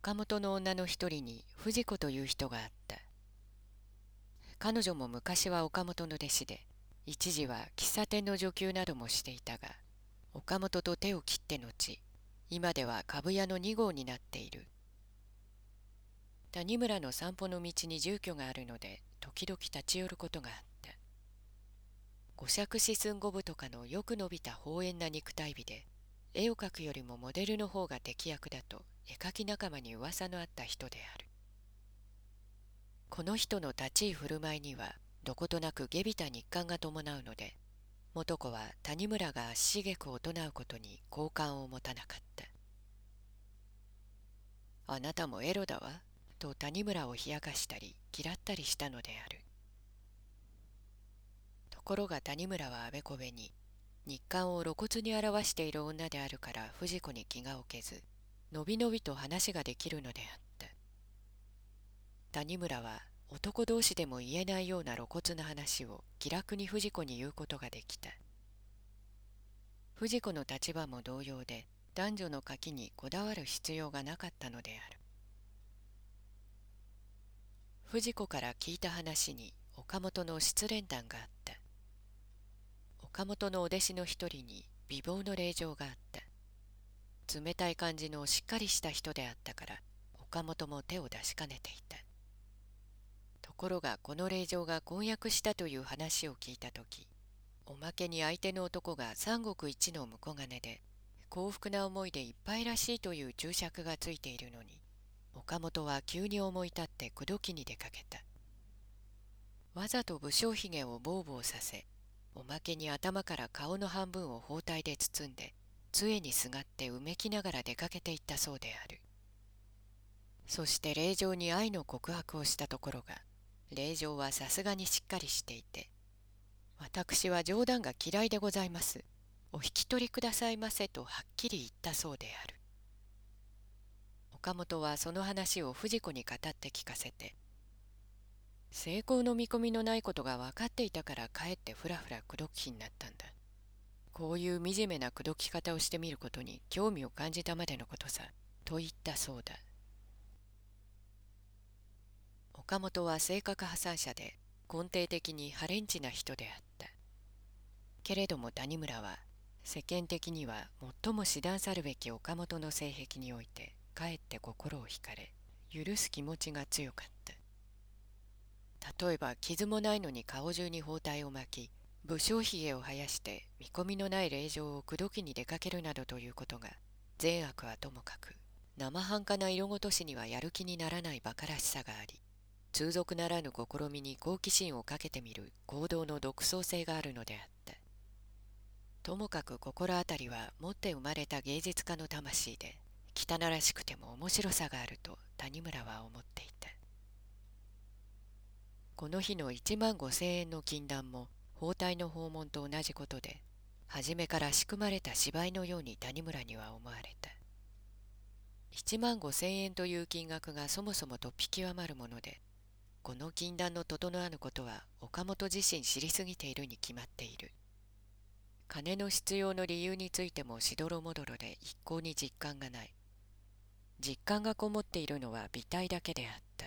岡本の女の一人に藤子という人があった。彼女も昔は岡本の弟子で、一時は喫茶店の女給などもしていたが、岡本と手を切って後、今では株屋の2号になっている。谷村の散歩の道に住居があるので、時々立ち寄ることがあった。五尺四寸五分とかのよく伸びた方円な肉体美で、絵を描くよりもモデルの方が適役だと絵描き仲間に噂のあった人である。この人の立ち居振る舞いにはどことなく下びた日感が伴うので、素子は谷村が足しげくを唱うことに好感を持たなかった。あなたもエロだわ、と谷村を冷やかしたり嫌ったりしたのである。ところが谷村はあべこべに、日刊を露骨に表している女であるから藤子に気が置けず、のびのびと話ができるのであった。谷村は男同士でも言えないような露骨な話を気楽に藤子に言うことができた。藤子の立場も同様で、男女の垣にこだわる必要がなかったのである。藤子から聞いた話に岡本の失恋談があった。岡本のお弟子の一人に美貌の令嬢があった。冷たい感じのしっかりした人であったから、岡本も手を出しかねていた。ところがこの令嬢が婚約したという話を聞いたとき、おまけに相手の男が三国一の婿金で、幸福な思いでいっぱいらしいという注釈がついているのに、岡本は急に思い立って口説きに出かけた。わざと武将髭をボーボーさせ、おまけに頭から顔の半分を包帯で包んで、杖にすがってうめきながら出かけていったそうである。そして令嬢に愛の告白をしたところが、令嬢はさすがにしっかりしていて、私は冗談が嫌いでございます。お引き取りくださいませとはっきり言ったそうである。岡本はその話を藤子に語って聞かせて、成功の見込みのないことが分かっていたからかえってふらふら口説きになったんだ。こういう惨めな口説き方をしてみることに興味を感じたまでのことさ、と言ったそうだ。岡本は性格破産者で、根底的にハレンチな人であった。けれども谷村は、世間的には最も指弾さるべき岡本の性癖において、かえって心を惹かれ、許す気持ちが強かった。例えば傷もないのに顔中に包帯を巻き、武将髭を生やして見込みのない令嬢を口説きに出かけるなどということが、善悪はともかく、生半可な色ごとしにはやる気にならない馬鹿らしさがあり、通俗ならぬ試みに好奇心をかけてみる行動の独創性があるのであった。ともかく心当たりは持って生まれた芸術家の魂で、汚らしくても面白さがあると谷村は思っていた。この日の1万5,000円の禁断も包帯の訪問と同じことで、初めから仕組まれた芝居のように谷村には思われた。1万5,000円という金額がそもそも突飛極まるもので、この禁断の整わぬことは岡本自身知りすぎているに決まっている。金の必要の理由についてもしどろもどろで一向に実感がない。実感がこもっているのは美体だけであった。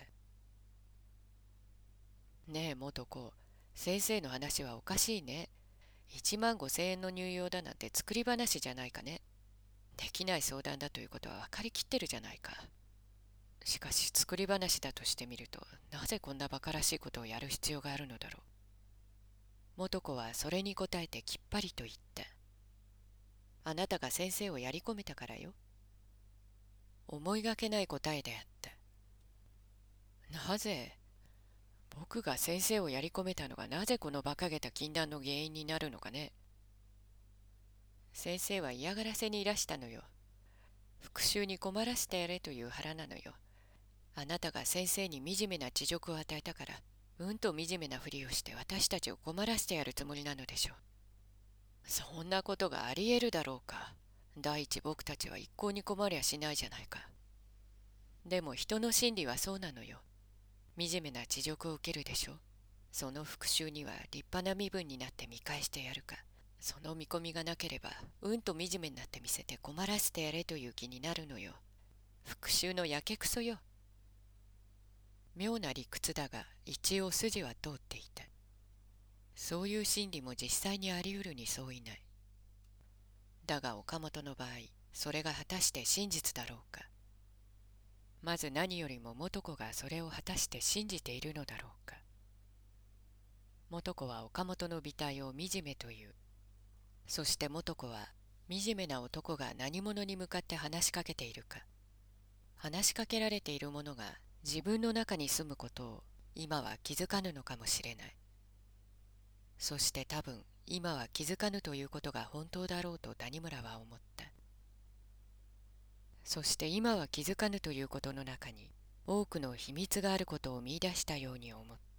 ねえ素子、先生の話はおかしいね。1万5,000円の入用だなんて作り話じゃないかね。できない相談だということは分かりきってるじゃないか。しかし作り話だとしてみると、なぜこんな馬鹿らしいことをやる必要があるのだろう。素子はそれに答えてきっぱりと言った。あなたが先生をやり込めたからよ。思いがけない答えであった。なぜ僕が先生をやり込めたのがなぜこの馬鹿げた禁断の原因になるのかね。先生は嫌がらせにいらしたのよ。復讐に困らせてやれという腹なのよ。あなたが先生に惨めな恥辱を与えたから、うんと惨めなふりをして私たちを困らせてやるつもりなのでしょう。そんなことがあり得るだろうか。第一僕たちは一向に困りゃしないじゃないか。でも人の心理はそうなのよ。惨めな恥辱を受けるでしょ。その復讐には立派な身分になって見返してやるか、その見込みがなければうんと惨めになってみせて困らせてやれという気になるのよ。復讐のやけくそよ。妙な理屈だが一応筋は通っていた。そういう心理も実際にありうるに相違ない。だが岡本の場合、それが果たして真実だろうか。まず何よりも素子がそれを果たして信じているのだろうか。素子は岡本の美体を惨めという。そして素子は惨めな男が何者に向かって話しかけているか、話しかけられているものが自分の中に住むことを今は気づかぬのかもしれない。そして多分今は気づかぬということが本当だろうと谷村は思った。そして今は気づかぬということの中に多くの秘密があることを見出したように思った。